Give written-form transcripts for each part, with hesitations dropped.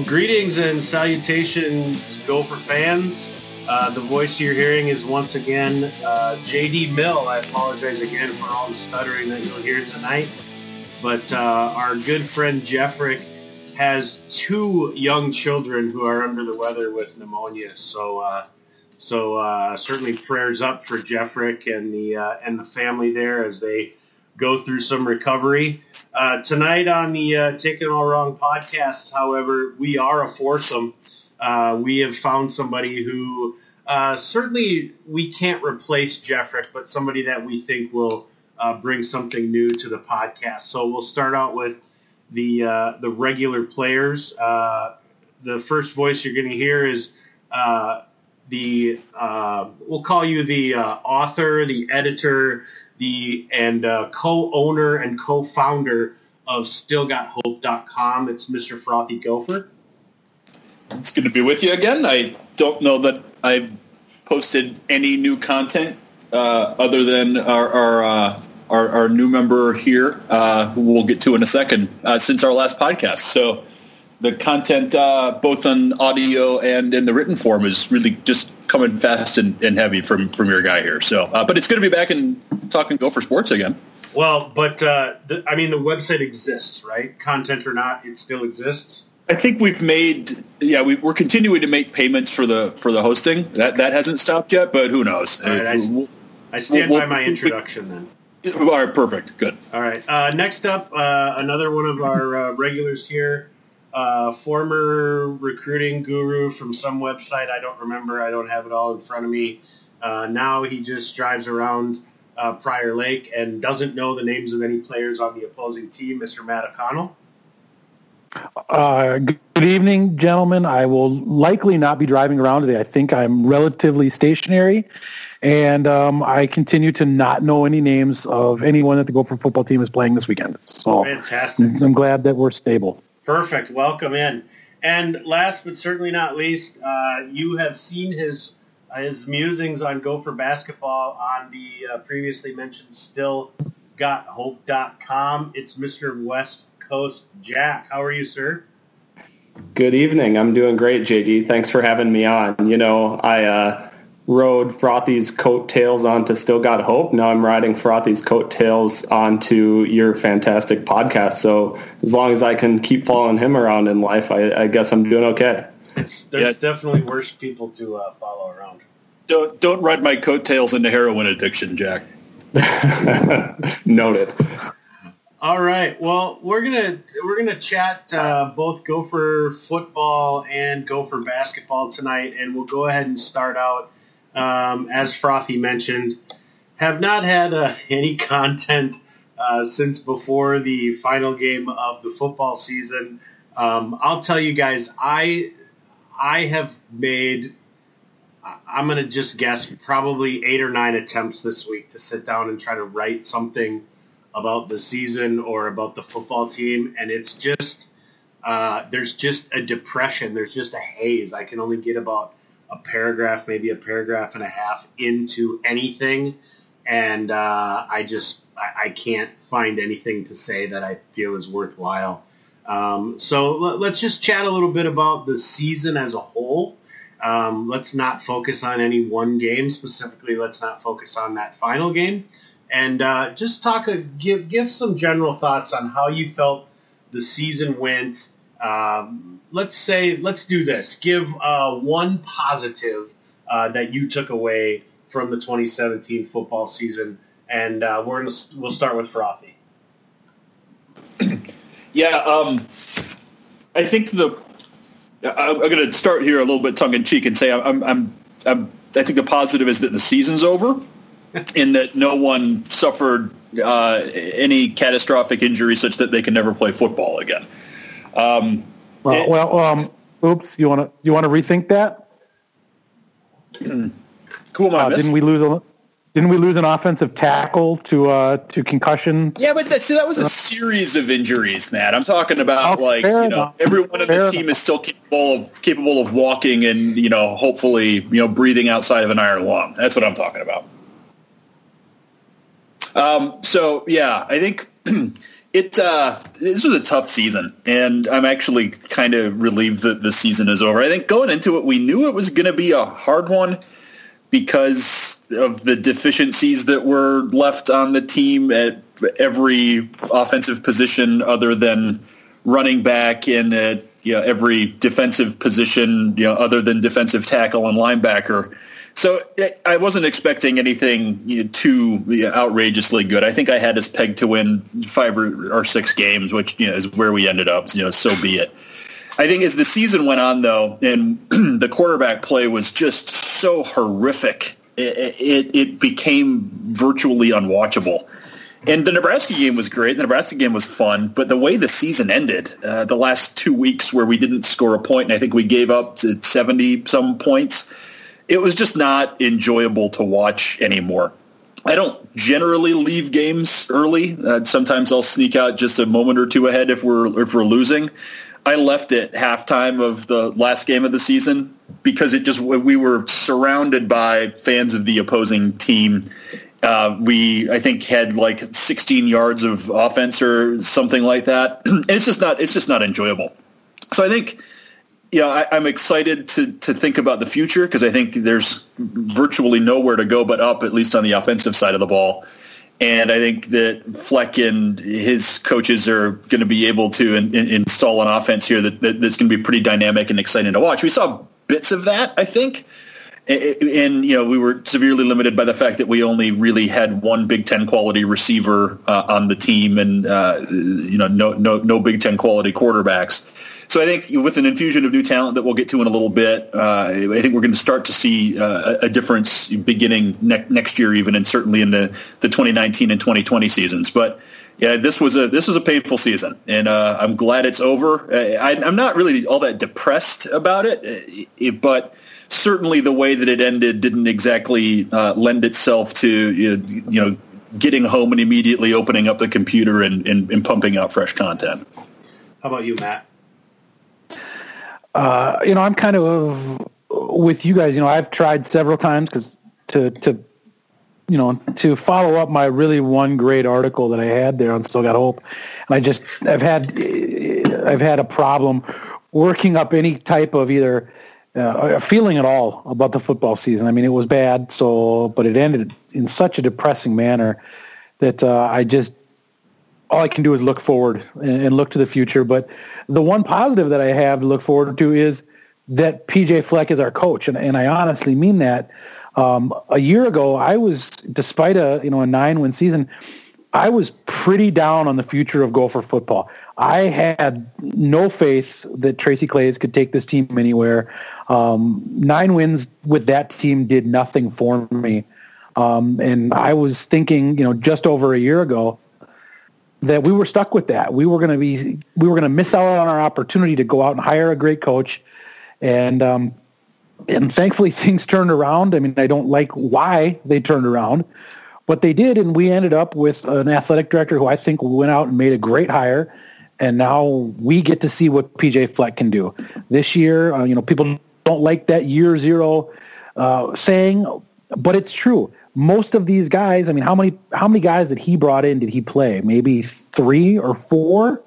Well, greetings and salutations, Gopher fans. The voice you're hearing is once again JD Mill. I apologize again for all the stuttering that you'll hear tonight. But our good friend Jeffrick has two young children who are under the weather with pneumonia. So certainly prayers up for Jeffrick and the family there as they go through some recovery. Tonight on the Taking All Wrong podcast, however, we are a foursome. We have found somebody who certainly we can't replace Jeffrick, but somebody that we think will bring something new to the podcast. So we'll start out with the regular players. The first voice you're going to hear is we'll call you the author, the editor, and co-owner and co-founder of StillGotHope.com. It's Mr. Frothy Gopher. It's good to be with you again. I don't know that I've posted any new content other than our new member here, who we'll get to in a second, since our last podcast. So the content, both on audio and in the written form, is really just coming fast and heavy from your guy here. So, but it's going to be back and talking Gopher sports again. Well, but the website exists, right? Content or not, it still exists. I think we've made, we're continuing to make payments for the hosting. That hasn't stopped yet, but who knows? All right, I stand by my introduction then. All right, perfect, good. All right, next up, another one of our regulars here. Former recruiting guru from some website. I don't remember. I don't have it all in front of me. Now he just drives around Pryor Lake and doesn't know the names of any players on the opposing team, Mr. Matt O'Connell. Good evening, gentlemen. I will likely not be driving around today. I think I'm relatively stationary, and I continue to not know any names of anyone that the Gopher football team is playing this weekend. So fantastic. I'm glad that we're stable. Perfect. Welcome in. And last but certainly not least, you have seen his musings on Gopher basketball on the previously mentioned StillGotHope.com. It's Mr. West Coast Jack. How are you, sir? Good evening. I'm doing great, JD. Thanks for having me on. You know, I rode Frothy's coattails onto Still Got Hope. Now I'm riding Frothy's coattails onto your fantastic podcast. So as long as I can keep following him around in life, I guess I'm doing okay. There's definitely worse people to follow around. Don't ride my coattails into heroin addiction, Jack. Noted. All right. Well, we're gonna chat both Gopher football and Gopher basketball tonight, and we'll go ahead and start out. As Frothy mentioned, have not had any content since before the final game of the football season. I'll tell you guys, I'm going to just guess, probably 8 or 9 attempts this week to sit down and try to write something about the season or about the football team, and it's just, there's just a depression, there's just a haze. I can only get about a paragraph, maybe a paragraph and a half into anything, and I can't find anything to say that I feel is worthwhile. So let's just chat a little bit about the season as a whole. Let's not focus on any one game specifically. Let's not focus on that final game, and just talk. Give some general thoughts on how you felt the season went. Let's do this. Give one positive that you took away from the 2017 football season, and we'll start with Frothy. Yeah, I think I'm going to start here a little bit tongue in cheek and say I think the positive is that the season's over, in that no one suffered any catastrophic injury such that they can never play football again. Oops. You want to rethink that? Cool. Didn't we lose an offensive tackle to concussion? Yeah, but that was a series of injuries, Matt. I'm talking about everyone on the team is still capable of walking and hopefully breathing outside of an iron lung. That's what I'm talking about. So yeah, I think. This was a tough season, and I'm actually kind of relieved that the season is over. I think going into it, we knew it was going to be a hard one because of the deficiencies that were left on the team at every offensive position other than running back, and at every defensive position other than defensive tackle and linebacker. So I wasn't expecting anything too outrageously good. I think I had us pegged to win 5 or 6 games, which is where we ended up. So be it. I think as the season went on, though, and the quarterback play was just so horrific, it became virtually unwatchable. And the Nebraska game was great. The Nebraska game was fun. But the way the season ended, the last 2 weeks where we didn't score a point, and I think we gave up 70-some points, it was just not enjoyable to watch anymore. I don't generally leave games early. Sometimes I'll sneak out just a moment or two ahead if we're losing. I left at halftime of the last game of the season because we were surrounded by fans of the opposing team. We I think had like 16 yards of offense or something like that. And it's just not enjoyable. So I think. Yeah, I'm excited to think about the future because I think there's virtually nowhere to go but up, at least on the offensive side of the ball. And I think that Fleck and his coaches are going to be able to install an offense here that's going to be pretty dynamic and exciting to watch. We saw bits of that, I think. And, we were severely limited by the fact that we only really had one Big Ten quality receiver on the team and, no Big Ten quality quarterbacks. So I think with an infusion of new talent that we'll get to in a little bit, I think we're going to start to see a difference beginning next year, even, and certainly in the 2019 and 2020 seasons. But yeah, this was a painful season, and I'm glad it's over. I'm not really all that depressed about it, but certainly the way that it ended didn't exactly lend itself to getting home and immediately opening up the computer and pumping out fresh content. How about you, Matt? I'm kind of with you guys. I've tried several times to follow up my really one great article that I had there on Still Got Hope, and I've had a problem working up any type of either feeling at all about the football season. I mean, it was bad, but it ended in such a depressing manner that all I can do is look forward and look to the future. But the one positive that I have to look forward to is that PJ Fleck is our coach, and I honestly mean that. A year ago, I was, despite a 9-win season, I was pretty down on the future of Gopher football. I had no faith that Tracy Claeys could take this team anywhere. 9 wins with that team did nothing for me. And I was thinking, just over a year ago, that we were stuck with that. We were going to miss out on our opportunity to go out and hire a great coach. And thankfully things turned around. I mean, I don't like why they turned around, but they did. And we ended up with an athletic director who I think went out and made a great hire. And now we get to see what PJ Fleck can do this year. People don't like that year zero saying, but it's true. Most of these guys, I mean, how many guys that he brought in did he play? Maybe 3 or 4.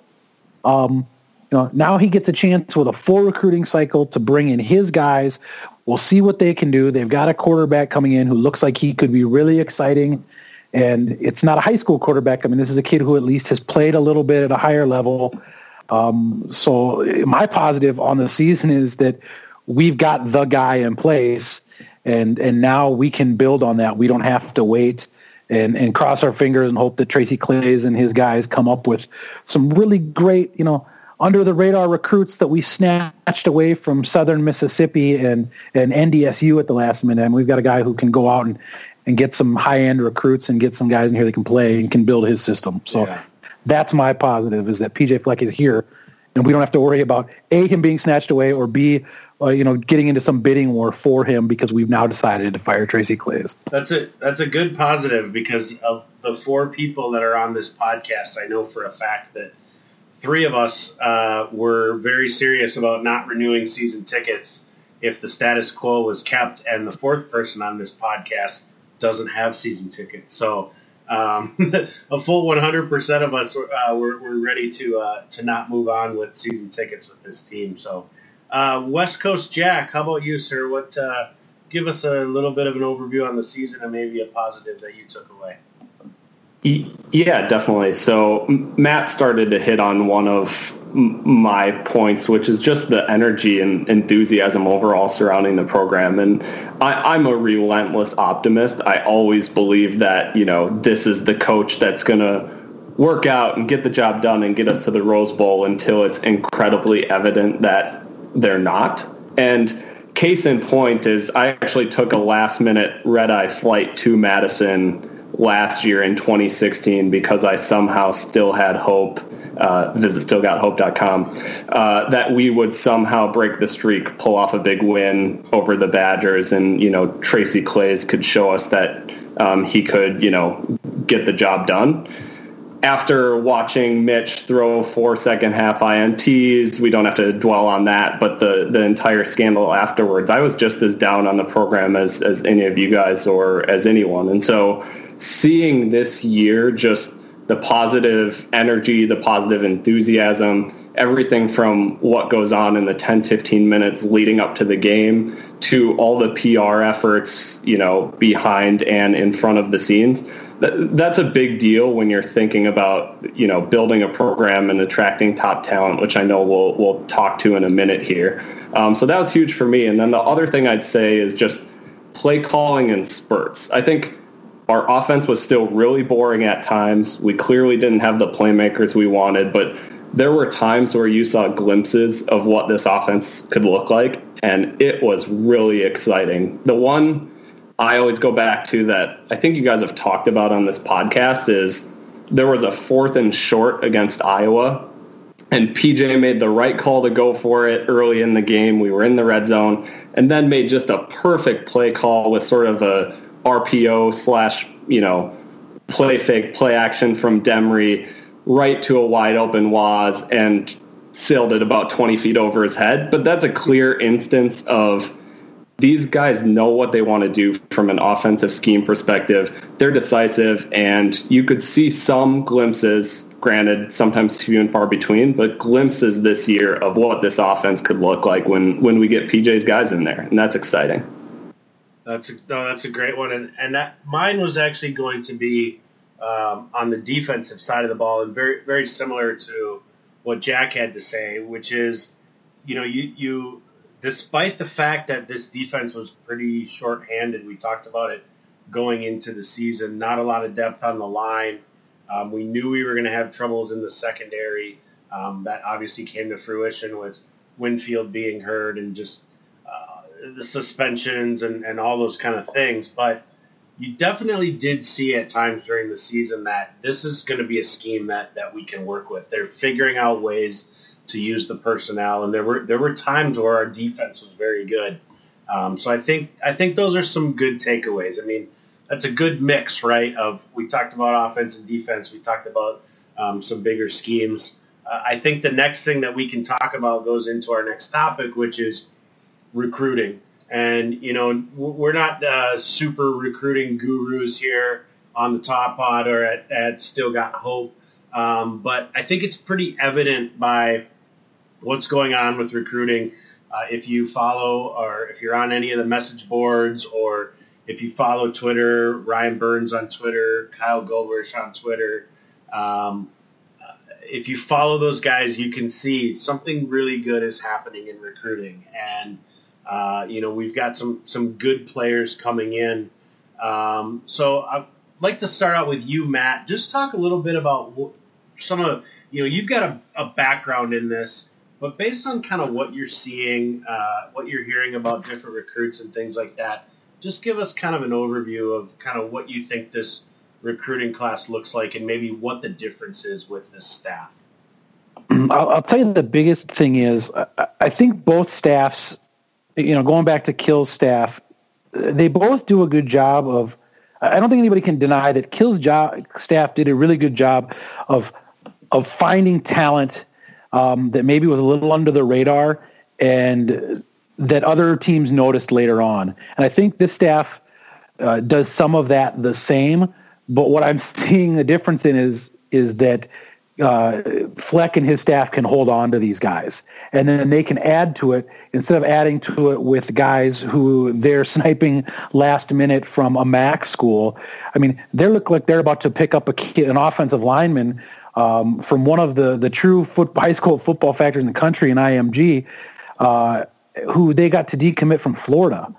Now he gets a chance with a full recruiting cycle to bring in his guys. We'll see what they can do. They've got a quarterback coming in who looks like he could be really exciting. And it's not a high school quarterback. I mean, this is a kid who at least has played a little bit at a higher level. So my positive on the season is that we've got the guy in place. And now we can build on that. We don't have to wait and cross our fingers and hope that Tracy Claeys and his guys come up with some really great, under-the-radar recruits that we snatched away from Southern Mississippi and NDSU at the last minute. And we've got a guy who can go out and get some high-end recruits and get some guys in here that can play and can build his system. So That's my positive, is that PJ Fleck is here, and we don't have to worry about, A, him being snatched away, or B, getting into some bidding war for him because we've now decided to fire Tracy Claeys. That's a good positive, because of the 4 people that are on this podcast, I know for a fact that 3 of us were very serious about not renewing season tickets if the status quo was kept, and the 4th person on this podcast doesn't have season tickets. So A full 100% of us were ready to not move on with season tickets with this team. So, West Coast Jack, how about you, sir? What give us a little bit of an overview on the season and maybe a positive that you took away? Yeah, definitely. So Matt started to hit on one of my points, which is just the energy and enthusiasm overall surrounding the program. And I'm a relentless optimist. I always believe that, you know, this is the coach that's going to work out and get the job done and get us to the Rose Bowl until it's incredibly evident that they're not. And case in point is I actually took a last-minute red-eye flight to Madison last year in 2016 because I somehow still had hope, visit StillGotHope.com, that we would somehow break the streak, pull off a big win over the Badgers, and, you know, Tracy Claeys could show us that he could, you know, get the job done. After watching Mitch throw 4 second half INTs, we don't have to dwell on that, but the entire scandal afterwards, I was just as down on the program as any of you guys or as anyone. And so seeing this year, just the positive energy, the positive enthusiasm, everything from what goes on in the 10, 15 minutes leading up to the game to all the PR efforts, you know, behind and in front of the scenes, that's a big deal when you're thinking about, you know, building a program and attracting top talent, which I know we'll talk to in a minute here. So that was huge for me. And then the other thing I'd say is just play calling in spurts. I think our offense was still really boring at times. We clearly didn't have the playmakers we wanted, but there were times where you saw glimpses of what this offense could look like, and it was really exciting. The one I always go back to that I think you guys have talked about on this podcast is there was a 4th and short against Iowa, and PJ made the right call to go for it early in the game. We were in the red zone, and then made just a perfect play call with sort of a RPO / you know, play fake, play action from Demry right to a wide open Waz and sailed it about 20 feet over his head. But that's a clear instance of these guys know what they want to do from an offensive scheme perspective. They're decisive, and you could see some glimpses, granted sometimes few and far between, but glimpses this year of what this offense could look like when we get PJ's guys in there, and that's exciting. That's a great one, and that mine was actually going to be on the defensive side of the ball, and very very similar to what Jack had to say, which is, you know, you despite the fact that this defense was pretty shorthanded, we talked about it going into the season, not a lot of depth on the line. We knew we were going to have troubles in the secondary. That obviously came to fruition with Winfield being hurt and just the suspensions and all those kind of things, but you definitely did see at times during the season that this is going to be a scheme that we can work with. They're figuring out ways to use the personnel, and there were times where our defense was very good. So I think those are some good takeaways. I mean, that's a good mix, right? Of we talked about offense and defense, we talked about some bigger schemes. I think the next thing that we can talk about goes into our next topic, which is recruiting. And, you know, we're not super recruiting gurus here on the Top Pod or at Still Got Hope, but I think it's pretty evident by what's going on with recruiting. If you follow or if you're on any of the message boards or if you follow Twitter, Ryan Burns on Twitter, Kyle Goldberg on Twitter, if you follow those guys, you can see something really good is happening in recruiting. And you know, we've got some good players coming in. So I'd like to start out with you, Matt. Just talk a little bit about some of, you know, you've got a background in this, but based on kind of what you're seeing, what you're hearing about different recruits and things like that, just give us kind of an overview of kind of what you think this recruiting class looks like and maybe what the difference is with this staff. I'll tell you the biggest thing is I think both staffs, you know, going back to Kill's staff, they both do a good job of, I don't think anybody can deny that Kill's staff did a really good job of finding talent that maybe was a little under the radar and that other teams noticed later on. And I think this staff does some of that the same, But what I'm seeing the difference in is that Fleck and his staff can hold on to these guys, and then they can add to it instead of adding to it with guys who they're sniping last minute from a MAC school. I mean, they look like they're about to pick up an offensive lineman from one of the true high school football factories in the country, in IMG, who they got to decommit from Florida.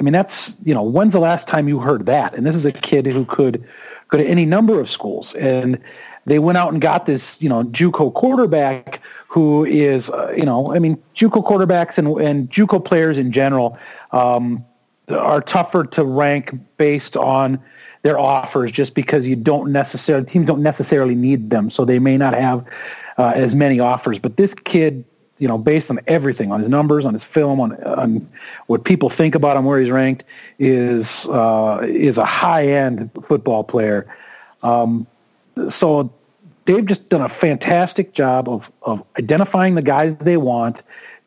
I mean, that's, you know, when's the last time you heard that? And this is a kid who could go to any number of schools, and they went out and got this, you know, JUCO quarterback who is, you know, I mean, JUCO quarterbacks and JUCO players in general are tougher to rank based on their offers, just because teams don't necessarily need them, so they may not have as many offers. But this kid, you know, based on everything, on his numbers, on his film, on what people think about him, where he's ranked, is a high-end football player. So they've just done a fantastic job of identifying the guys they want,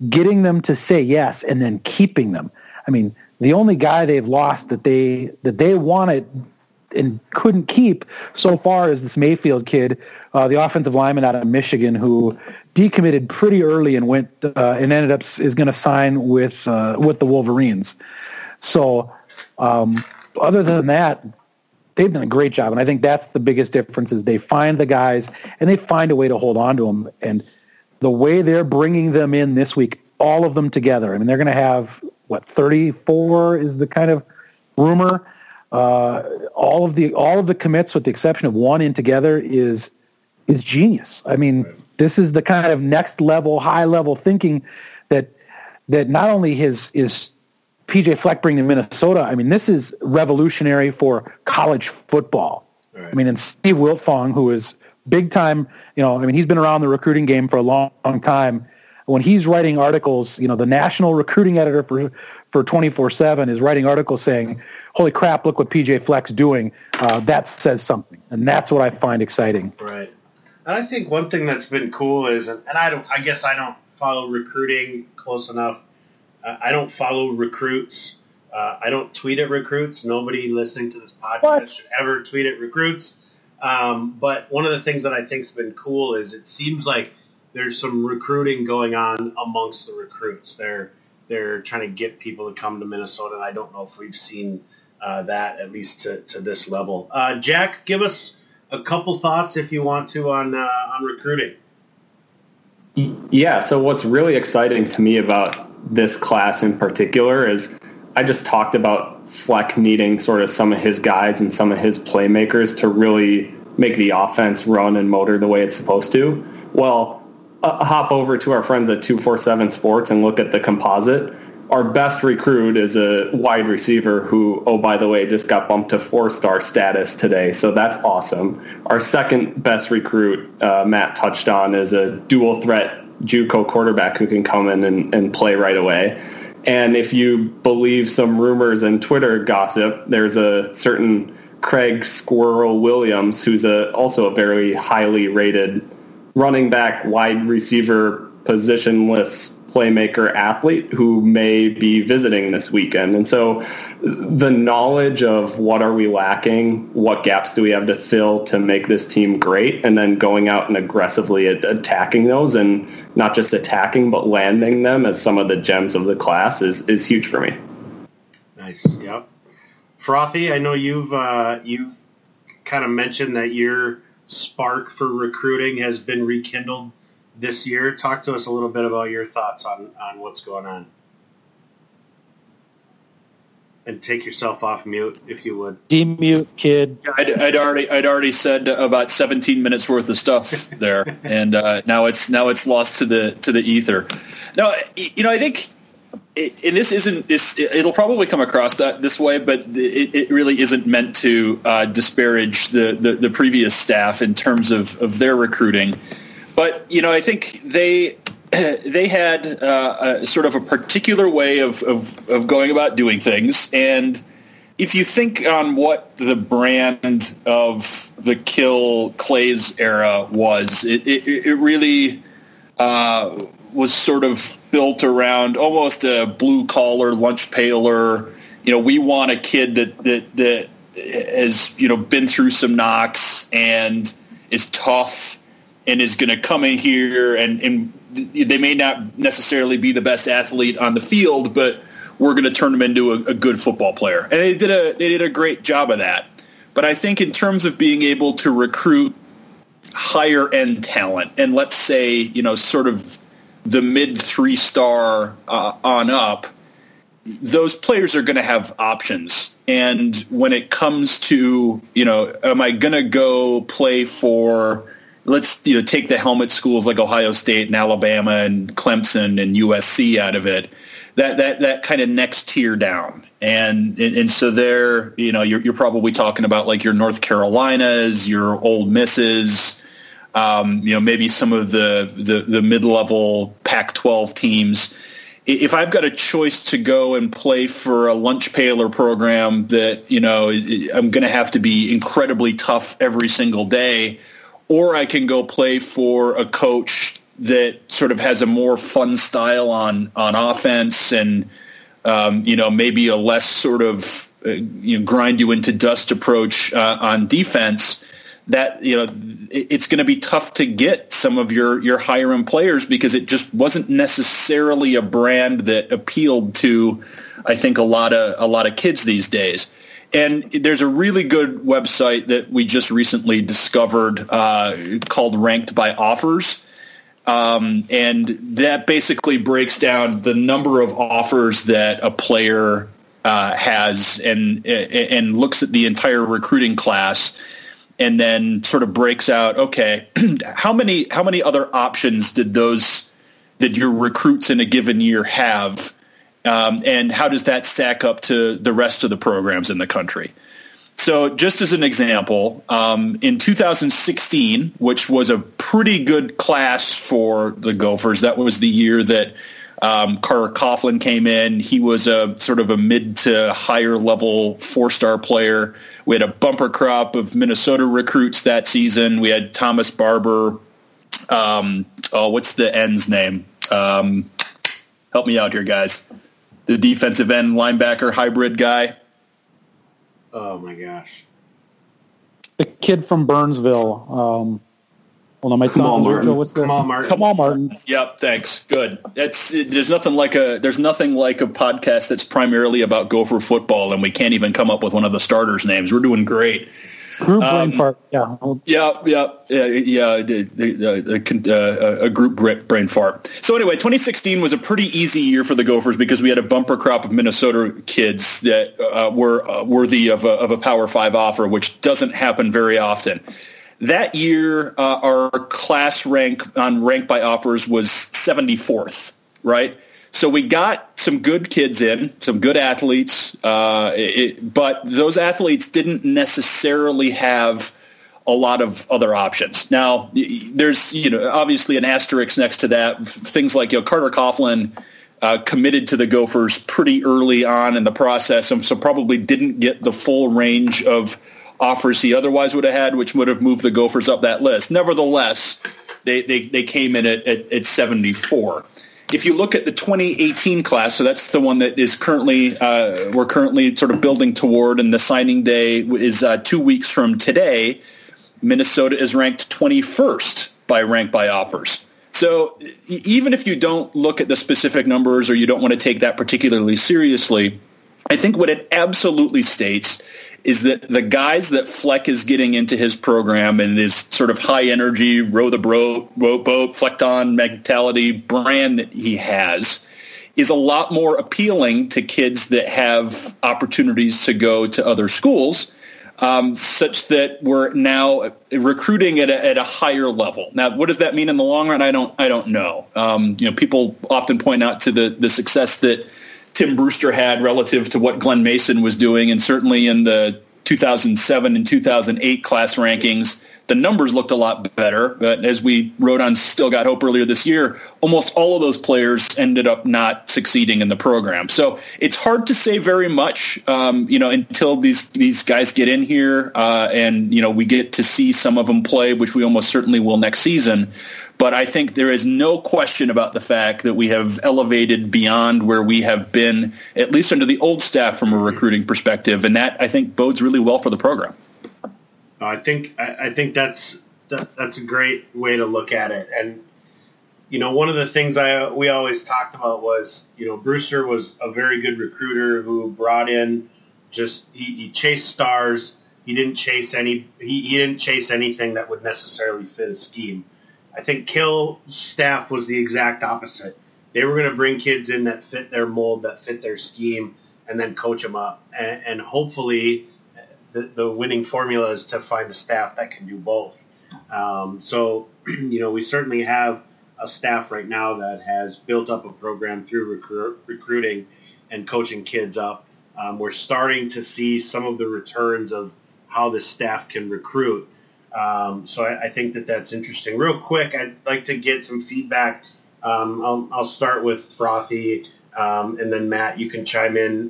getting them to say yes, and then keeping them. I mean, the only guy they've lost that they wanted and couldn't keep so far is this Mayfield kid, the offensive lineman out of Michigan, who decommitted pretty early and went and ended up is going to sign with the Wolverines. So other than that, they've done a great job, and I think that's the biggest difference is they find the guys and they find a way to hold on to them. And the way they're bringing them in this week, all of them together, I mean, they're going to have, 34 is the kind of rumor. All of the commits, with the exception of one in together, is genius. I mean, this is the kind of next level, high level thinking that not only is PJ Fleck bringing to Minnesota. I mean, this is revolutionary for college football. Right. I mean, and Steve Wiltfong, who is big time, you know, I mean, he's been around the recruiting game for a long, long time. When he's writing articles, you know, the national recruiting editor for 24/7 is writing articles saying, "Holy crap, look what PJ Fleck's doing." That says something, and that's what I find exciting. Right. And I think one thing that's been cool is, and I guess I don't follow recruiting close enough. I don't follow recruits. I don't tweet at recruits. Nobody listening to this podcast should ever tweet at recruits. But one of the things that I think has been cool is it seems like there's some recruiting going on amongst the recruits. They're trying to get people to come to Minnesota, and I don't know if we've seen that, at least to this level. Jack, give us a couple thoughts, if you want to, on recruiting. Yeah, so what's really exciting to me about this class in particular is I just talked about Fleck needing sort of some of his guys and some of his playmakers to really make the offense run and motor the way it's supposed to. Well, hop over to our friends at 247 Sports and look at the composite. Our best recruit is a wide receiver who, oh, by the way, just got bumped to 4-star status today, so that's awesome. Our second best recruit, Matt touched on, is a dual threat JUCO quarterback who can come in and play right away. And if you believe some rumors and Twitter gossip, there's a certain Craig Squirrel Williams, who's also a very highly rated running back, wide receiver, positionless playmaker athlete who may be visiting this weekend. And so the knowledge of what are we lacking, what gaps do we have to fill to make this team great, and then going out and aggressively attacking those, and not just attacking but landing them as some of the gems of the class is huge for me. Nice. Yep. Frothy, I know you've kind of mentioned that your spark for recruiting has been rekindled this year. Talk to us a little bit about your thoughts on what's going on. And take yourself off mute, if you would. Demute, kid. I'd already said about 17 minutes worth of stuff there, and now it's lost to the ether. Now, you know, I think, and this isn't this. It'll probably come across this way, but it really isn't meant to disparage the previous staff in terms of their recruiting. But, you know, I think they had a sort of a particular way of going about doing things. And if you think on what the brand of the Kill Claeys era was, it really was sort of built around almost a blue-collar, lunch paler. You know, we want a kid that has, you know, been through some knocks and is tough and is going to come in here and they may not necessarily be the best athlete on the field, but we're going to turn them into a good football player. And they did a great job of that. But I think in terms of being able to recruit higher end talent, and let's say, you know, sort of the mid 3-star on up, those players are going to have options. And when it comes to, you know, am I going to go play for, let's, you know, take the helmet schools like Ohio State and Alabama and Clemson and USC out of it, that kind of next tier down. And so there, you know, you're probably talking about like your North Carolinas, your Ole Misses, you know, maybe some of the mid-level Pac-12 teams. If I've got a choice to go and play for a lunch paler program that, you know, I'm going to have to be incredibly tough every single day, or I can go play for a coach that sort of has a more fun style on offense and, you know, maybe a less sort of you know, grind you into dust approach on defense, that, you know, it's going to be tough to get some of your higher end players because it just wasn't necessarily a brand that appealed to, I think, a lot of kids these days. And there's a really good website that we just recently discovered called Ranked by Offers. And that basically breaks down the number of offers that a player has and looks at the entire recruiting class. And then sort of breaks out, okay, how many other options did your recruits in a given year have, and how does that stack up to the rest of the programs in the country? So just as an example, in 2016, which was a pretty good class for the Gophers, that was the year that Carr Coughlin came in. He was a sort of a mid to higher level 4-star player. We had a bumper crop of Minnesota recruits that season. We had Thomas Barber. What's the end's name? Help me out here, guys. The defensive end linebacker hybrid guy. Oh, my gosh. The kid from Burnsville. Hold on, my son. Kamal Martin. Kamal Martin. Yep. Thanks. Good. There's nothing like a podcast that's primarily about Gopher football, and we can't even come up with one of the starters' names. We're doing great. Group brain fart. Yeah. A group brain fart. So anyway, 2016 was a pretty easy year for the Gophers because we had a bumper crop of Minnesota kids that were worthy of a Power 5 offer, which doesn't happen very often. That year, our class rank on Ranked by Offers was 74th, right? So we got some good kids in, some good athletes, but those athletes didn't necessarily have a lot of other options. Now, there's, you know, obviously an asterisk next to that. Things like, you know, Carter Coughlin committed to the Gophers pretty early on in the process, and so probably didn't get the full range of offers he otherwise would have had, which would have moved the Gophers up that list. Nevertheless, they came in at 74. If you look at the 2018 class, so that's the one that is currently we're currently sort of building toward, and the signing day is 2 weeks from today. Minnesota is ranked 21st by Ranked by Offers. So even if you don't look at the specific numbers or you don't want to take that particularly seriously, I think what it absolutely states is that the guys that Fleck is getting into his program and his sort of high-energy, row-the-boat, Fleck-on mentality brand that he has is a lot more appealing to kids that have opportunities to go to other schools, such that we're now recruiting at a higher level. Now, what does that mean in the long run? I don't know. You know, people often point out to the success that Tim Brewster had relative to what Glenn Mason was doing, and certainly in the 2007 and 2008 class rankings, the numbers looked a lot better. But as we wrote on Still Got Hope earlier this year, almost all of those players ended up not succeeding in the program. So it's hard to say very much, you know, until these guys get in here and, you know, we get to see some of them play, which we almost certainly will next season. But I think there is no question about the fact that we have elevated beyond where we have been, at least under the old staff, from a recruiting perspective. And that, I think, bodes really well for the program. I think that's a great way to look at it. And, you know, one of the things we always talked about was, you know, Brewster was a very good recruiter who brought in he chased stars. He didn't chase anything that would necessarily fit a scheme. I think Kill's staff was the exact opposite. They were going to bring kids in that fit their mold, that fit their scheme, and then coach them up. And hopefully the winning formula is to find a staff that can do both. So, you know, we certainly have a staff right now that has built up a program through recruiting and coaching kids up. We're starting to see some of the returns of how this staff can recruit. So I think that's interesting. Real quick, I'd like to get some feedback. I'll start with Frothy, and then Matt, you can chime in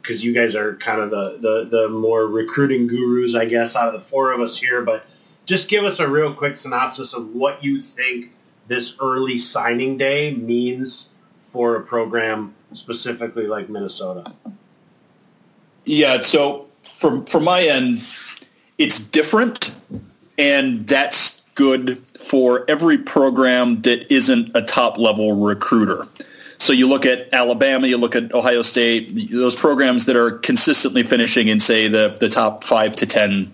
because you guys are kind of the more recruiting gurus, I guess, out of the four of us here. But just give us a real quick synopsis of what you think this early signing day means for a program specifically like Minnesota. Yeah, so from my end, it's different, and that's good for every program that isn't a top-level recruiter. So you look at Alabama, you look at Ohio State, those programs that are consistently finishing in, say, the top 5 to 10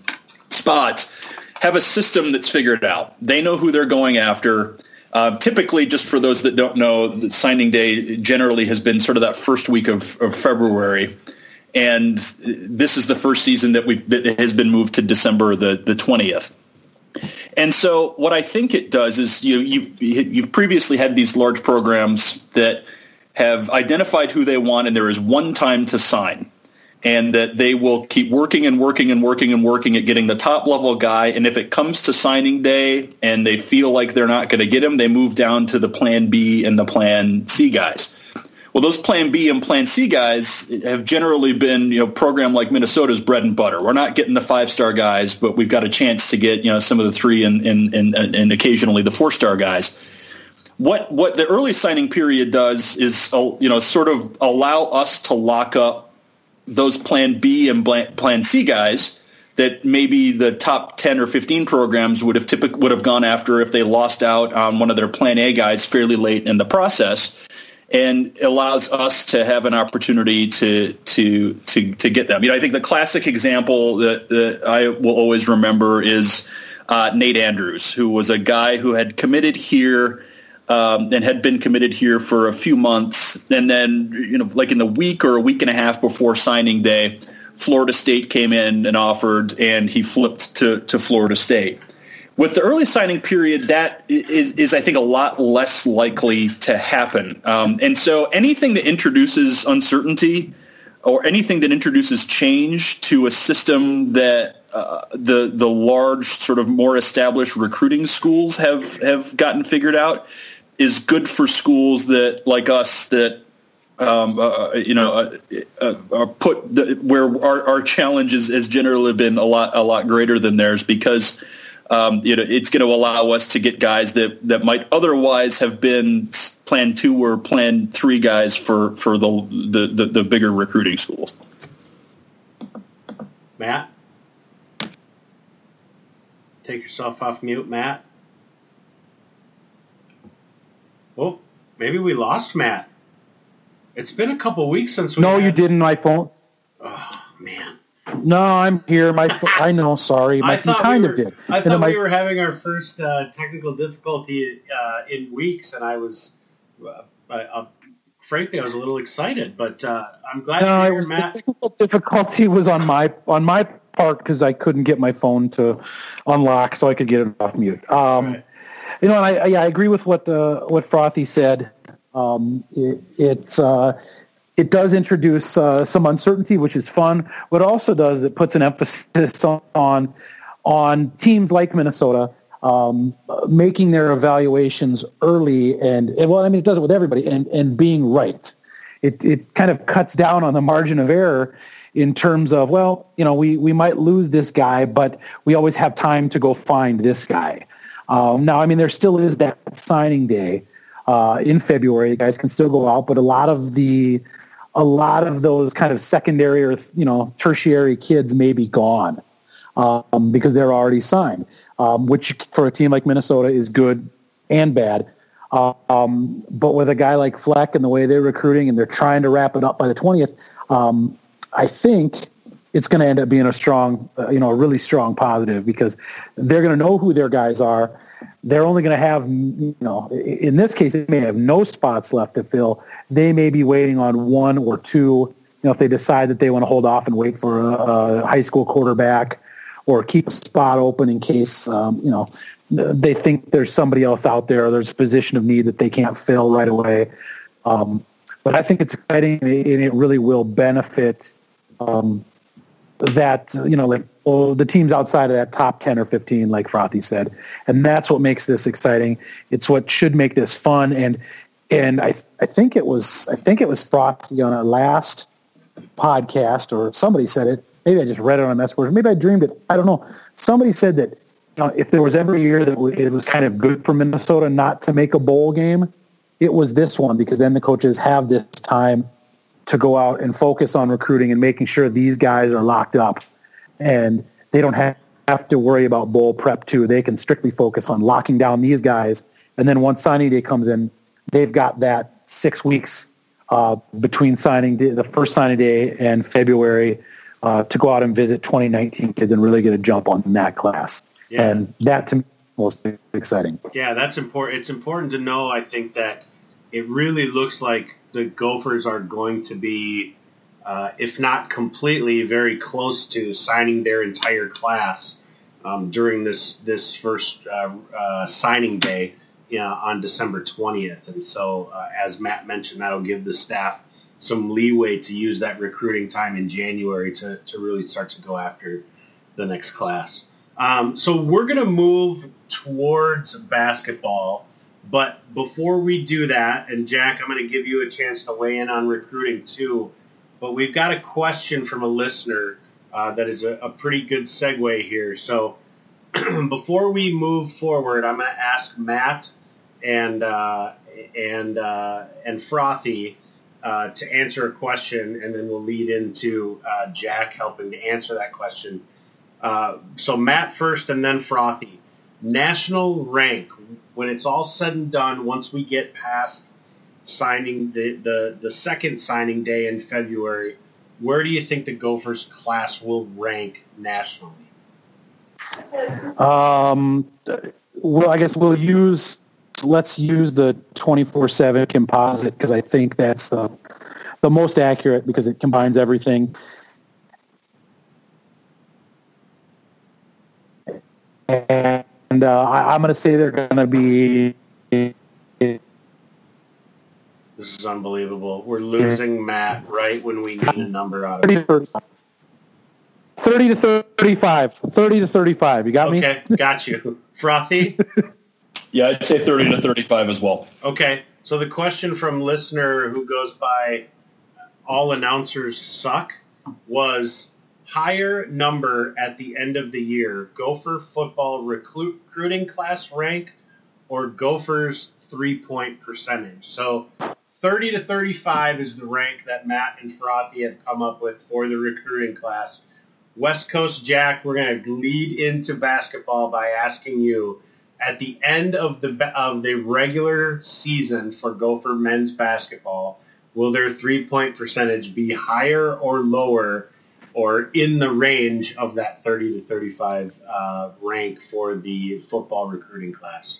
spots, have a system that's figured out. They know who they're going after. Typically, just for those that don't know, signing day generally has been sort of that first week of February. And this is the first season that has been moved to December the 20th. And so what I think it does is you've previously had these large programs that have identified who they want, and there is one time to sign, and that they will keep working and working and working and working at getting the top-level guy. And if it comes to signing day and they feel like they're not going to get him, they move down to the plan B and the plan C guys. Well, those plan B and plan C guys have generally been, you know, program like Minnesota's bread and butter. We're not getting the 5-star guys, but we've got a chance to get, you know, some of the 3 and occasionally the 4-star guys. What the early signing period does is, you know, sort of allow us to lock up those plan B and plan C guys that maybe the top 10 or 15 programs would have gone after if they lost out on one of their plan A guys fairly late in the process, and allows us to have an opportunity to get them. You know, I think the classic example that I will always remember is Nate Andrews, who was a guy who had committed here and had been committed here for a few months. And then, you know, like in the week or a week and a half before signing day, Florida State came in and offered, and he flipped to Florida State. With the early signing period, that is, I think, a lot less likely to happen. And so anything that introduces uncertainty or anything that introduces change to a system that the large sort of more established recruiting schools have gotten figured out is good for schools that, like us, that where our challenges has generally been a lot greater than theirs, because you know, it's going to allow us to get guys that might otherwise have been Plan 2 or Plan 3 guys for the bigger recruiting schools. Matt? Take yourself off mute, Matt. Well, maybe we lost Matt. It's been a couple weeks since we... No, you didn't, my phone. Oh, man. No, I'm here. I know. Sorry, I kind of did. I thought we were having our first technical difficulty in weeks, and I was, frankly, I was a little excited. But I'm glad you're here, Matt. The technical difficulty was on my part because I couldn't get my phone to unlock, so I could get it off mute. Right. You know, and I agree with what Frothy said. It does introduce some uncertainty, which is fun. What it also does, it puts an emphasis on teams like Minnesota making their evaluations early, and it does it with everybody, and being right. It kind of cuts down on the margin of error in terms of, well, you know, we might lose this guy, but we always have time to go find this guy. Now, I mean, there still is that signing day in February. The guys can still go out, but a lot of those kind of secondary or tertiary kids may be gone because they're already signed, which for a team like Minnesota is good and bad. But with a guy like Fleck and the way they're recruiting and they're trying to wrap it up by the 20th, I think it's going to end up being a strong, a really strong positive because they're going to know who their guys are. They're only going to have, in this case, they may have no spots left to fill. They may be waiting on one or two, if they decide that they want to hold off and wait for a high school quarterback or keep a spot open in case, they think there's somebody else out there, or there's a position of need that they can't fill right away. But I think it's exciting, and it really will benefit the teams outside of that top 10 or 15, like Frothy said. And that's what makes this exciting. It's what should make this fun. And I think it was Frothy on our last podcast, or somebody said it. Maybe I just read it on MSW. Maybe I dreamed it. I don't know. Somebody said that if there was every year that it was kind of good for Minnesota not to make a bowl game, it was this one, because then the coaches have this time to go out and focus on recruiting and making sure these guys are locked up. And they don't have to worry about bowl prep, too. They can strictly focus on locking down these guys. And then once signing day comes in, they've got that 6 weeks between signing day, the first signing day and February, to go out and visit 2019 kids and really get a jump on that class. Yeah. And that, to me, is most exciting. Yeah, that's important. It's important to know, I think, that it really looks like the Gophers are going to be, if not completely, very close to signing their entire class during this first signing day on December 20th. And so, as Matt mentioned, that'll give the staff some leeway to use that recruiting time in January to really start to go after the next class. So we're going to move towards basketball, but before we do that, and Jack, I'm going to give you a chance to weigh in on recruiting too, but we've got a question from a listener that is a pretty good segue here. So before we move forward, I'm going to ask Matt and Frothy to answer a question, and then we'll lead into Jack helping to answer that question. So Matt first and then Frothy. National rank, when it's all said and done, once we get past signing the second signing day in February, where do you think the Gophers class will rank nationally? Well, I guess let's use the 24/7 composite, because I think that's the most accurate, because it combines everything. And I'm going to say they're going to be... This is unbelievable. We're losing Matt right when we need a number out of him. 30 to 35. You got me? Okay, got you. Frothy? Yeah, I'd say 30 to 35 as well. Okay, so the question from listener who goes by All Announcers Suck was... Higher number at the end of the year, Gopher football recruiting class rank or Gophers three-point percentage. So 30 to 35 is the rank that Matt and Frothy have come up with for the recruiting class. West Coast Jack, we're going to lead into basketball by asking you, at the end of the regular season for Gopher men's basketball, will their three-point percentage be higher or lower or in the range of that 30 to 35 rank for the football recruiting class?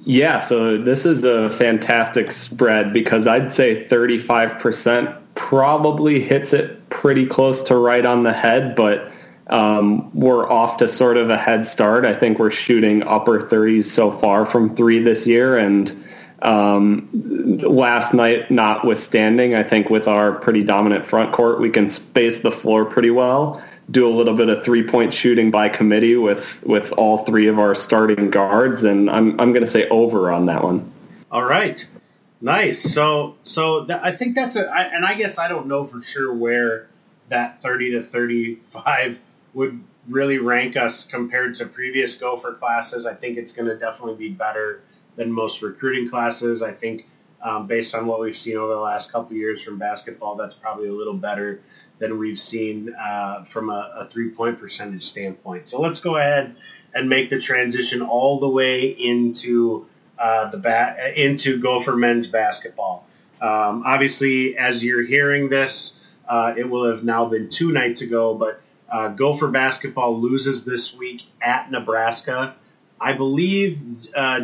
Yeah, so this is a fantastic spread, because I'd say 35% probably hits it pretty close to right on the head, but we're off to sort of a head start. I think we're shooting upper 30s so far from three this year, and last night notwithstanding, I think with our pretty dominant front court, we can space the floor pretty well, do a little bit of three-point shooting by committee with all three of our starting guards, and I'm going to say over on that one. All right. Nice. So I think that's and I guess I don't know for sure where that 30 to 35 would really rank us compared to previous Gopher classes. I think it's going to definitely be better than most recruiting classes. I think based on what we've seen over the last couple of years from basketball, that's probably a little better than we've seen from a three-point percentage standpoint. So let's go ahead and make the transition all the way into into Gopher men's basketball. Obviously, as you're hearing this, it will have now been two nights ago, but Gopher basketball loses this week at Nebraska. I believe,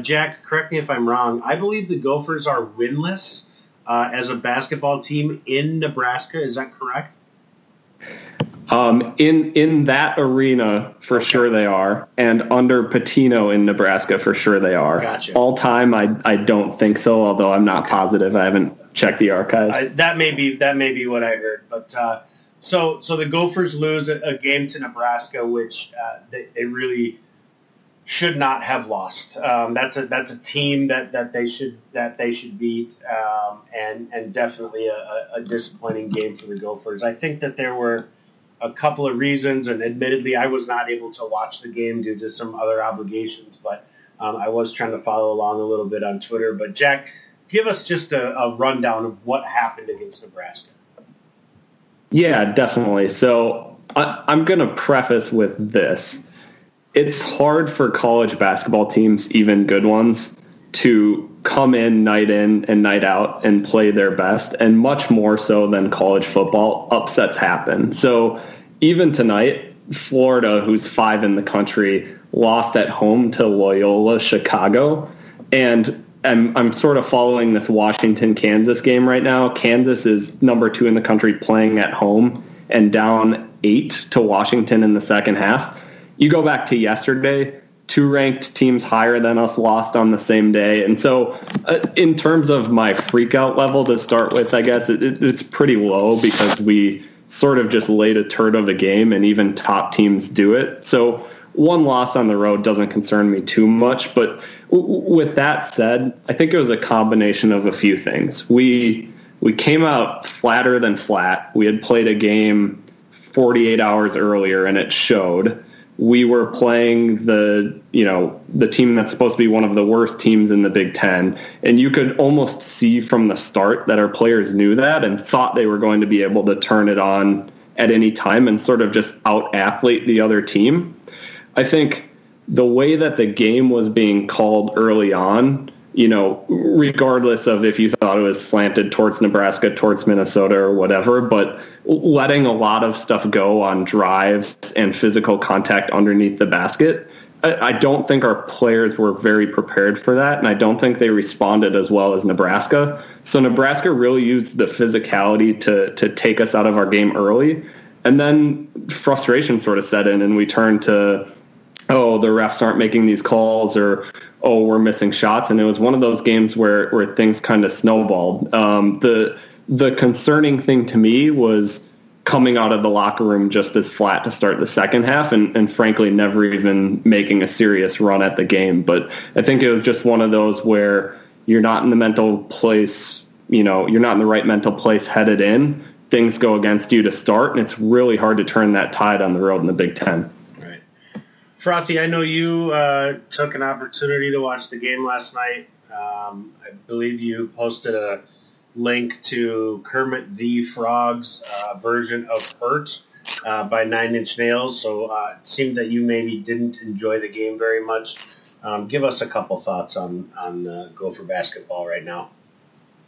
Jack, correct me if I'm wrong, I believe the Gophers are winless as a basketball team in Nebraska. Is that correct? In that arena, for sure they are, and under Patino in Nebraska, for sure they are. Gotcha. All time, I don't think so, although I'm not positive. I haven't checked the archives. That may be what I heard. But so the Gophers lose a game to Nebraska, which they really should not have lost. That's a team that they should beat, and definitely a disappointing game for the Gophers. I think that there were a couple of reasons, and admittedly I was not able to watch the game due to some other obligations, but I was trying to follow along a little bit on Twitter. But Jack, give us just a rundown of what happened against Nebraska. Yeah, definitely. So I'm going to preface with this. It's hard for college basketball teams, even good ones, to come in and night out and play their best, and much more so than college football, upsets happen. So even tonight, Florida, who's 5 in the country, lost at home to Loyola Chicago. And I'm sort of following this Washington-Kansas game right now. Kansas is number 2 in the country playing at home and down 8 to Washington in the second half. You go back to yesterday, 2 ranked teams higher than us lost on the same day. And so in terms of my freakout level to start with, I guess it's pretty low because we sort of just laid a turd of a game, and even top teams do it. So one loss on the road doesn't concern me too much. But with that said, I think it was a combination of a few things. We came out flatter than flat. We had played a game 48 hours earlier, and it showed. We were playing the team that's supposed to be one of the worst teams in the Big Ten. And you could almost see from the start that our players knew that and thought they were going to be able to turn it on at any time and sort of just out-athlete the other team. I think the way that the game was being called early on, regardless of if you thought it was slanted towards Nebraska, towards Minnesota or whatever, but letting a lot of stuff go on drives and physical contact underneath the basket, I don't think our players were very prepared for that, and I don't think they responded as well as Nebraska. So Nebraska really used the physicality to take us out of our game early, and then frustration sort of set in, and we turned to, oh, the refs aren't making these calls, or oh, we're missing shots. And it was one of those games where things kind of snowballed. The concerning thing to me was coming out of the locker room just as flat to start the second half and frankly never even making a serious run at the game. But I think it was just one of those where you're not in the mental place, you're not in the right mental place headed in. Things go against you to start, and it's really hard to turn that tide on the road in the Big Ten. Frothy, I know you took an opportunity to watch the game last night. I believe you posted a link to Kermit the Frog's version of Hurt by Nine Inch Nails, so it seemed that you maybe didn't enjoy the game very much. Give us a couple thoughts on Gopher basketball right now.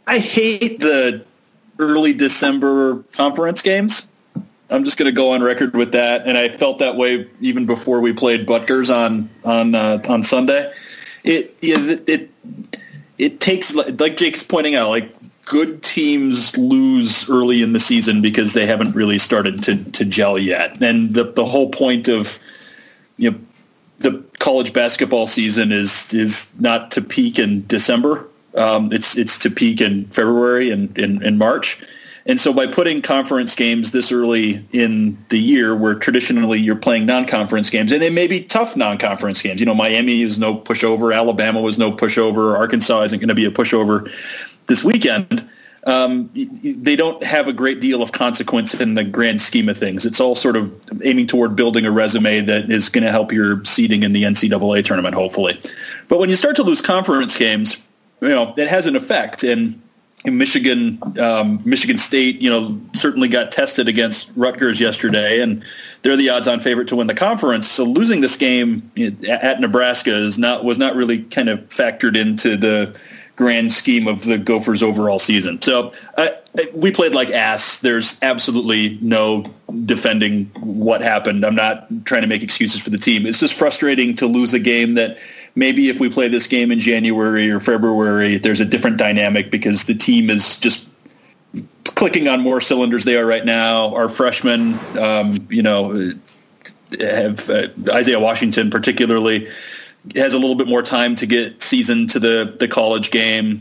I hate the early December conference games. I'm just going to go on record with that, and I felt that way even before we played Rutgers on Sunday. It takes, like Jake's pointing out, like good teams lose early in the season because they haven't really started to gel yet. And the whole point of the college basketball season is not to peak in December. It's to peak in February and in March. And so by putting conference games this early in the year, where traditionally you're playing non-conference games, and it may be tough non-conference games. Miami is no pushover. Alabama was no pushover. Arkansas isn't going to be a pushover this weekend. they don't have a great deal of consequence in the grand scheme of things. It's all sort of aiming toward building a resume that is going to help your seeding in the NCAA tournament, hopefully. But when you start to lose conference games, you know, it has an effect. And Michigan, Michigan State, you know, certainly got tested against Rutgers yesterday, and they're the odds-on favorite to win the conference. So losing this game at Nebraska was not really kind of factored into the grand scheme of the Gophers' overall season. So we played like ass. There's absolutely no defending what happened. I'm not trying to make excuses for the team. It's just frustrating to lose a game that maybe if we play this game in January or February, there's a different dynamic because the team is just clicking on more cylinders they are right now. Our freshmen, have Isaiah Washington particularly, has a little bit more time to get seasoned to the college game.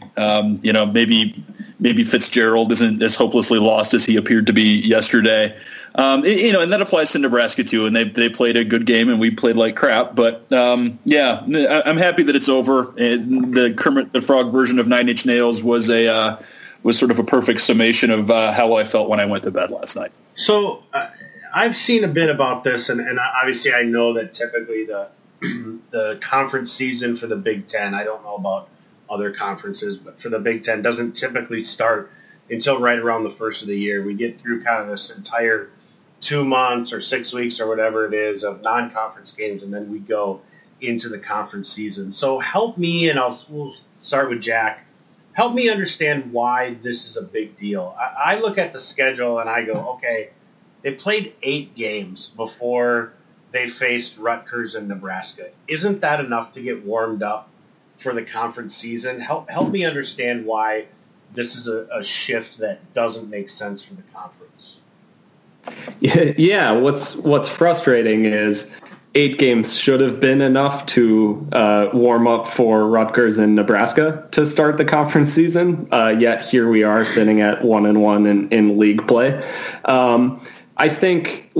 Maybe Fitzgerald isn't as hopelessly lost as he appeared to be yesterday. And that applies to Nebraska too. And they played a good game, and we played like crap. But I'm happy that it's over. And the Kermit the Frog version of Nine Inch Nails was sort of a perfect summation of how I felt when I went to bed last night. So I've seen a bit about this, and obviously I know that typically the conference season for the Big Ten, I don't know about other conferences, but for the Big Ten doesn't typically start until right around the first of the year. We get through kind of this entire 2 months or 6 weeks or whatever it is of non-conference games, and then we go into the conference season. So help me, and we'll start with Jack, help me understand why this is a big deal. I look at the schedule and I go, okay, they played 8 games before they faced Rutgers and Nebraska. Isn't that enough to get warmed up for the conference season? Help me understand why this is a shift that doesn't make sense for the conference. Yeah, what's frustrating is 8 games should have been enough to warm up for Rutgers and Nebraska to start the conference season. Yet here we are sitting at 1-1 in league play. I think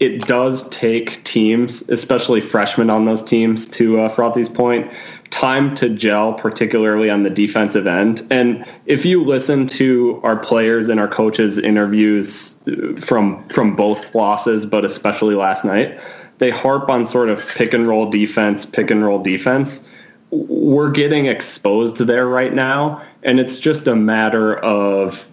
it does take teams, especially freshmen on those teams, to Frothy's point, time to gel, particularly on the defensive end. And if you listen to our players and our coaches' interviews from both losses, but especially last night, they harp on sort of pick and roll defense. We're getting exposed there right now, and it's just a matter of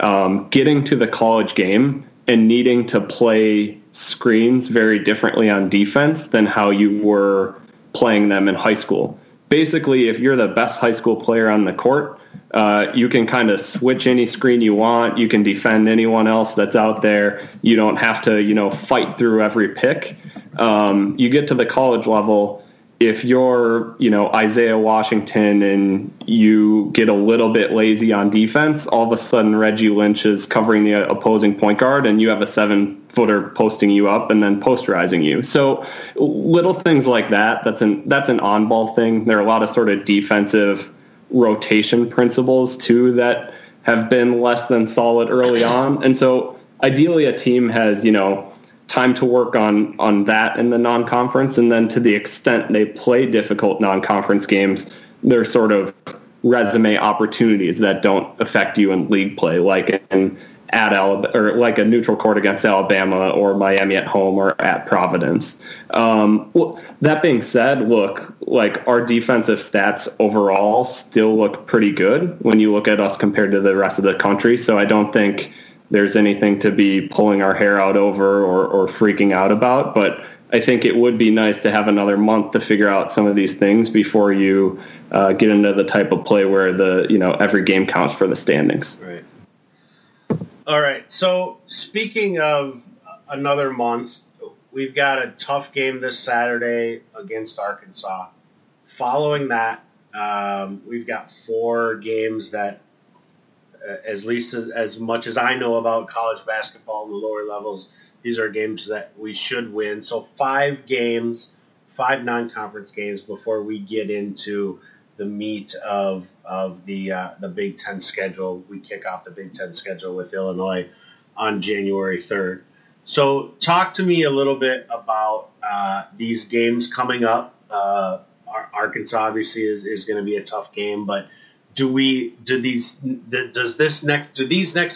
getting to the college game and needing to play screens very differently on defense than how you were playing them in high school. Basically, if you're the best high school player on the court, you can kind of switch any screen you want. You can defend anyone else that's out there. You don't have to, fight through every pick. You get to the college level. If you're, Isaiah Washington and you get a little bit lazy on defense, all of a sudden Reggie Lynch is covering the opposing point guard and you have a 7-footer posting you up and then posterizing you. So little things like that, that's an on-ball thing. There are a lot of sort of defensive rotation principles too that have been less than solid early on. And so ideally a team has, time to work on that in the non-conference, and then to the extent they play difficult non-conference games, they're sort of resume opportunities that don't affect you in league play, like a neutral court against Alabama or Miami at home or at Providence. That being said, our defensive stats overall still look pretty good when you look at us compared to the rest of the country, so I don't think there's anything to be pulling our hair out over or freaking out about. But I think it would be nice to have another month to figure out some of these things before you get into the type of play where every game counts for the standings. Right. All right. So speaking of another month, we've got a tough game this Saturday against Arkansas. Following that, we've got 4 games that, at least as much as I know about college basketball in the lower levels, these are games that we should win. So 5 non-conference games before we get into the meat of the Big Ten schedule. We kick off the Big Ten schedule with Illinois on January 3rd. So talk to me a little bit about these games coming up. Arkansas obviously is going to be a tough game, but do these next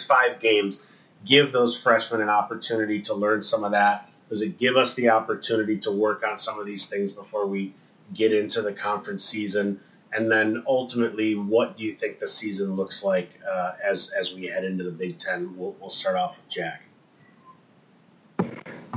five games give those freshmen an opportunity to learn some of that? Does it give us the opportunity to work on some of these things before we get into the conference season? And then ultimately, what do you think the season looks like as we head into the Big Ten? We'll start off with Jack.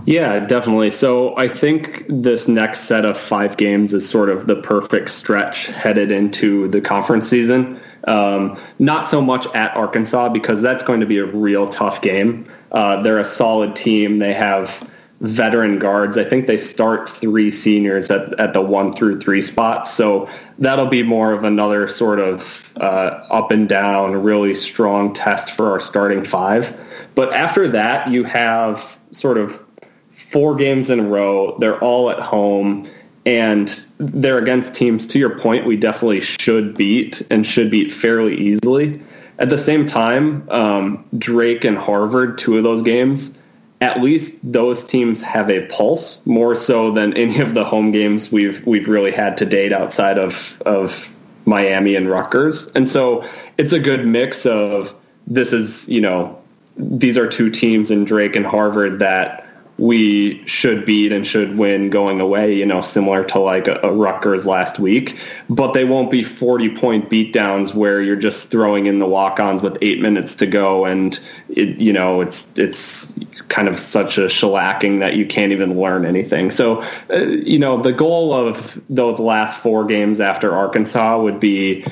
Yeah, definitely. So I think this next set of five games is sort of the perfect stretch headed into the conference season. Not so much at Arkansas, because that's going to be a real tough game. They're a solid team. They have veteran guards. I think they start three seniors at the 1 through 3 spots. So that'll be more of another sort of up and down, really strong test for our starting five. But after that, you have sort of 4 games in a row. They're all at home, and they're against teams, to your point, we definitely should beat, and should beat fairly easily. At the same time, Drake and Harvard, 2 of those games, at least those teams have a pulse, more so than any of the home games we've really had to date outside of Miami and Rutgers. And so it's a good mix of, this is, you know, these are 2 teams in Drake and Harvard that we should beat and should win going away, you know, similar to like a Rutgers last week. But they won't be 40-point beatdowns where you're just throwing in the walk-ons with 8 minutes to go, and it, you know, it's kind of such a shellacking that you can't even learn anything. So, you know, the goal of those last 4 games after Arkansas would be,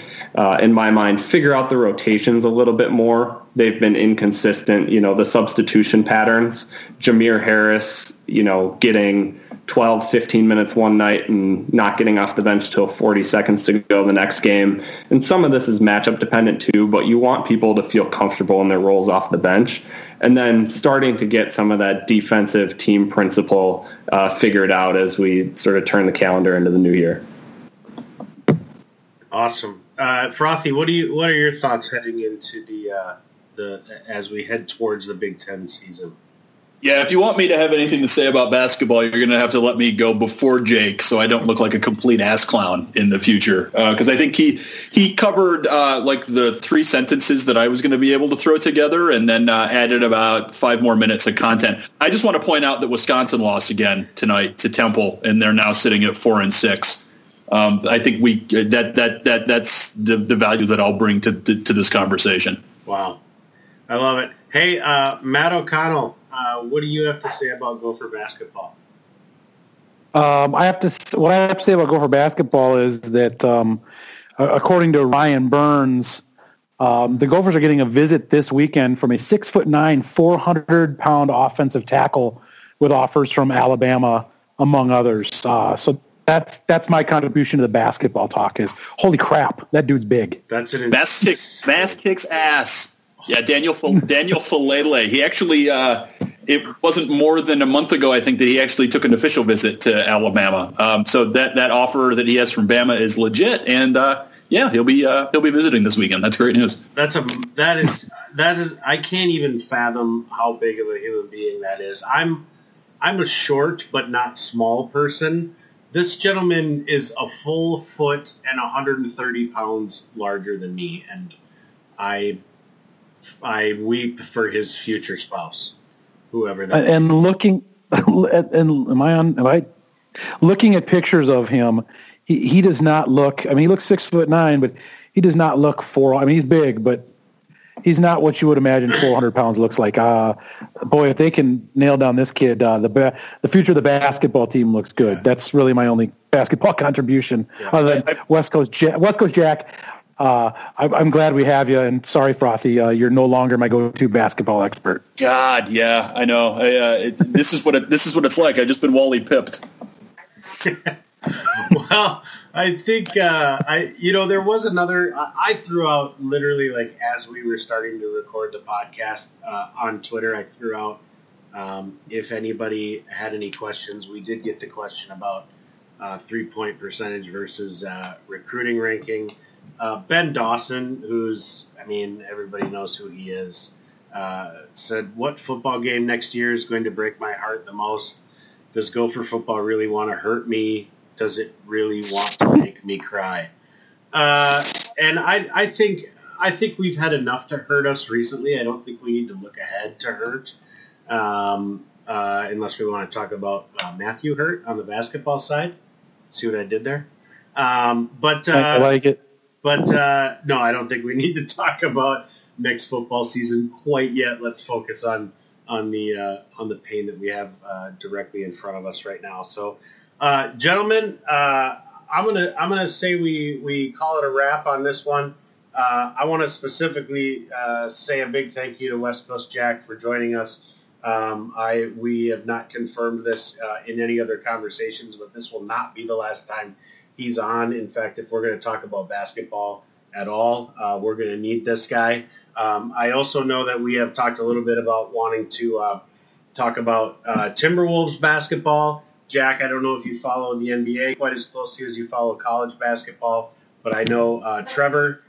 in my mind, figure out the rotations a little bit more. They've been inconsistent, you know, the substitution patterns. Jameer Harris, you know, getting 12, 15 minutes one night and not getting off the bench till 40 seconds to go the next game. And some of this is matchup dependent too, but you want people to feel comfortable in their roles off the bench. And then starting to get some of that defensive team principle figured out as we sort of turn the calendar into the new year. Awesome. Frothy, what are your thoughts heading into as we head towards the Big Ten season? Yeah, if you want me to have anything to say about basketball, you're going to have to let me go before Jake so I don't look like a complete ass clown in the future. Because I think he covered like the 3 sentences that I was going to be able to throw together, and then added about 5 more minutes of content. I just want to point out that Wisconsin lost again tonight to Temple, and they're now sitting at 4-6. I think that's the value that I'll bring to this conversation. Wow. I love it. Hey, Matt O'Connell, what do you have to say about Gopher basketball? What I have to say about Gopher basketball is that, according to Ryan Burns, the Gophers are getting a visit this weekend from a 6'9", 400-pound offensive tackle with offers from Alabama, among others. So that's my contribution to the basketball talk is, holy crap, that dude's big. That's it. Bass kicks ass. Yeah, Daniel Falele. He actually, it wasn't more than a month ago, I think, that he actually took an official visit to Alabama. So that offer that he has from Bama is legit, and he'll be visiting this weekend. That's great news. That is I can't even fathom how big of a human being that is. I'm a short but not small person. This gentleman is a full foot and 130 pounds larger than me, and I weep for his future spouse, whoever that is. Looking at pictures of him, he does not look, I mean, he looks 6'9", but he does not look he's big, but he's not what you would imagine 400 pounds looks like. Boy, if they can nail down this kid, the future of the basketball team looks good. Yeah. That's really my only basketball contribution, other than West Coast Jack. I'm glad we have you, and sorry, Frothy, you're no longer my go-to basketball expert. God, yeah, I know. This is what it's like. I've just been Wally pipped. Well, I think there was another. I threw out literally like as we were starting to record the podcast on Twitter. I threw out if anybody had any questions. We did get the question about 3-point percentage versus recruiting ranking. Ben Dawson, everybody knows who he is, said, what football game next year is going to break my heart the most? Does Gopher football really want to hurt me? Does it really want to make me cry? And I think we've had enough to hurt us recently. I don't think we need to look ahead to hurt, unless we want to talk about Matthew Hurt on the basketball side. See what I did there? I like it. But no, I don't think we need to talk about next football season quite yet. Let's focus on the pain that we have directly in front of us right now. So, gentlemen, I'm gonna say we call it a wrap on this one. I want to specifically say a big thank you to West Coast Jack for joining us. We have not confirmed this in any other conversations, but this will not be the last time he's on. In fact, if we're going to talk about basketball at all, we're going to need this guy. I also know that we have talked a little bit about wanting to talk about Timberwolves basketball. Jack, I don't know if you follow the NBA quite as closely as you follow college basketball, but I know Trevor,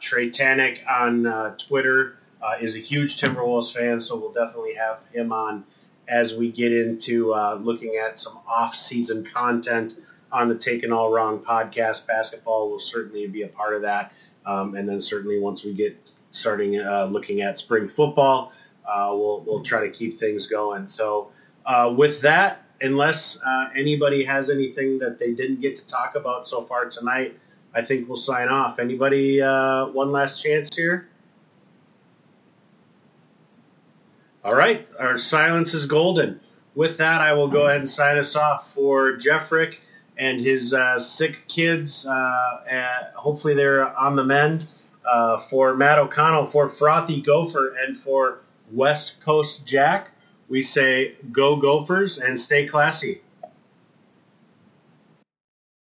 Trey Tanek on Twitter, is a huge Timberwolves fan, so we'll definitely have him on as we get into looking at some off-season content on the Taking All Wrong podcast. Basketball will certainly be a part of that, and then certainly once we get starting looking at spring football, we'll try to keep things going. So with that, unless anybody has anything that they didn't get to talk about so far tonight, I think we'll sign off. Anybody, one last chance here? All right, our silence is golden. With that, I will go ahead and sign us off for Jeffrick and his sick kids. Hopefully they're on the mend. For Matt O'Connell, for Frothy Gopher, and for West Coast Jack, we say go Gophers and stay classy.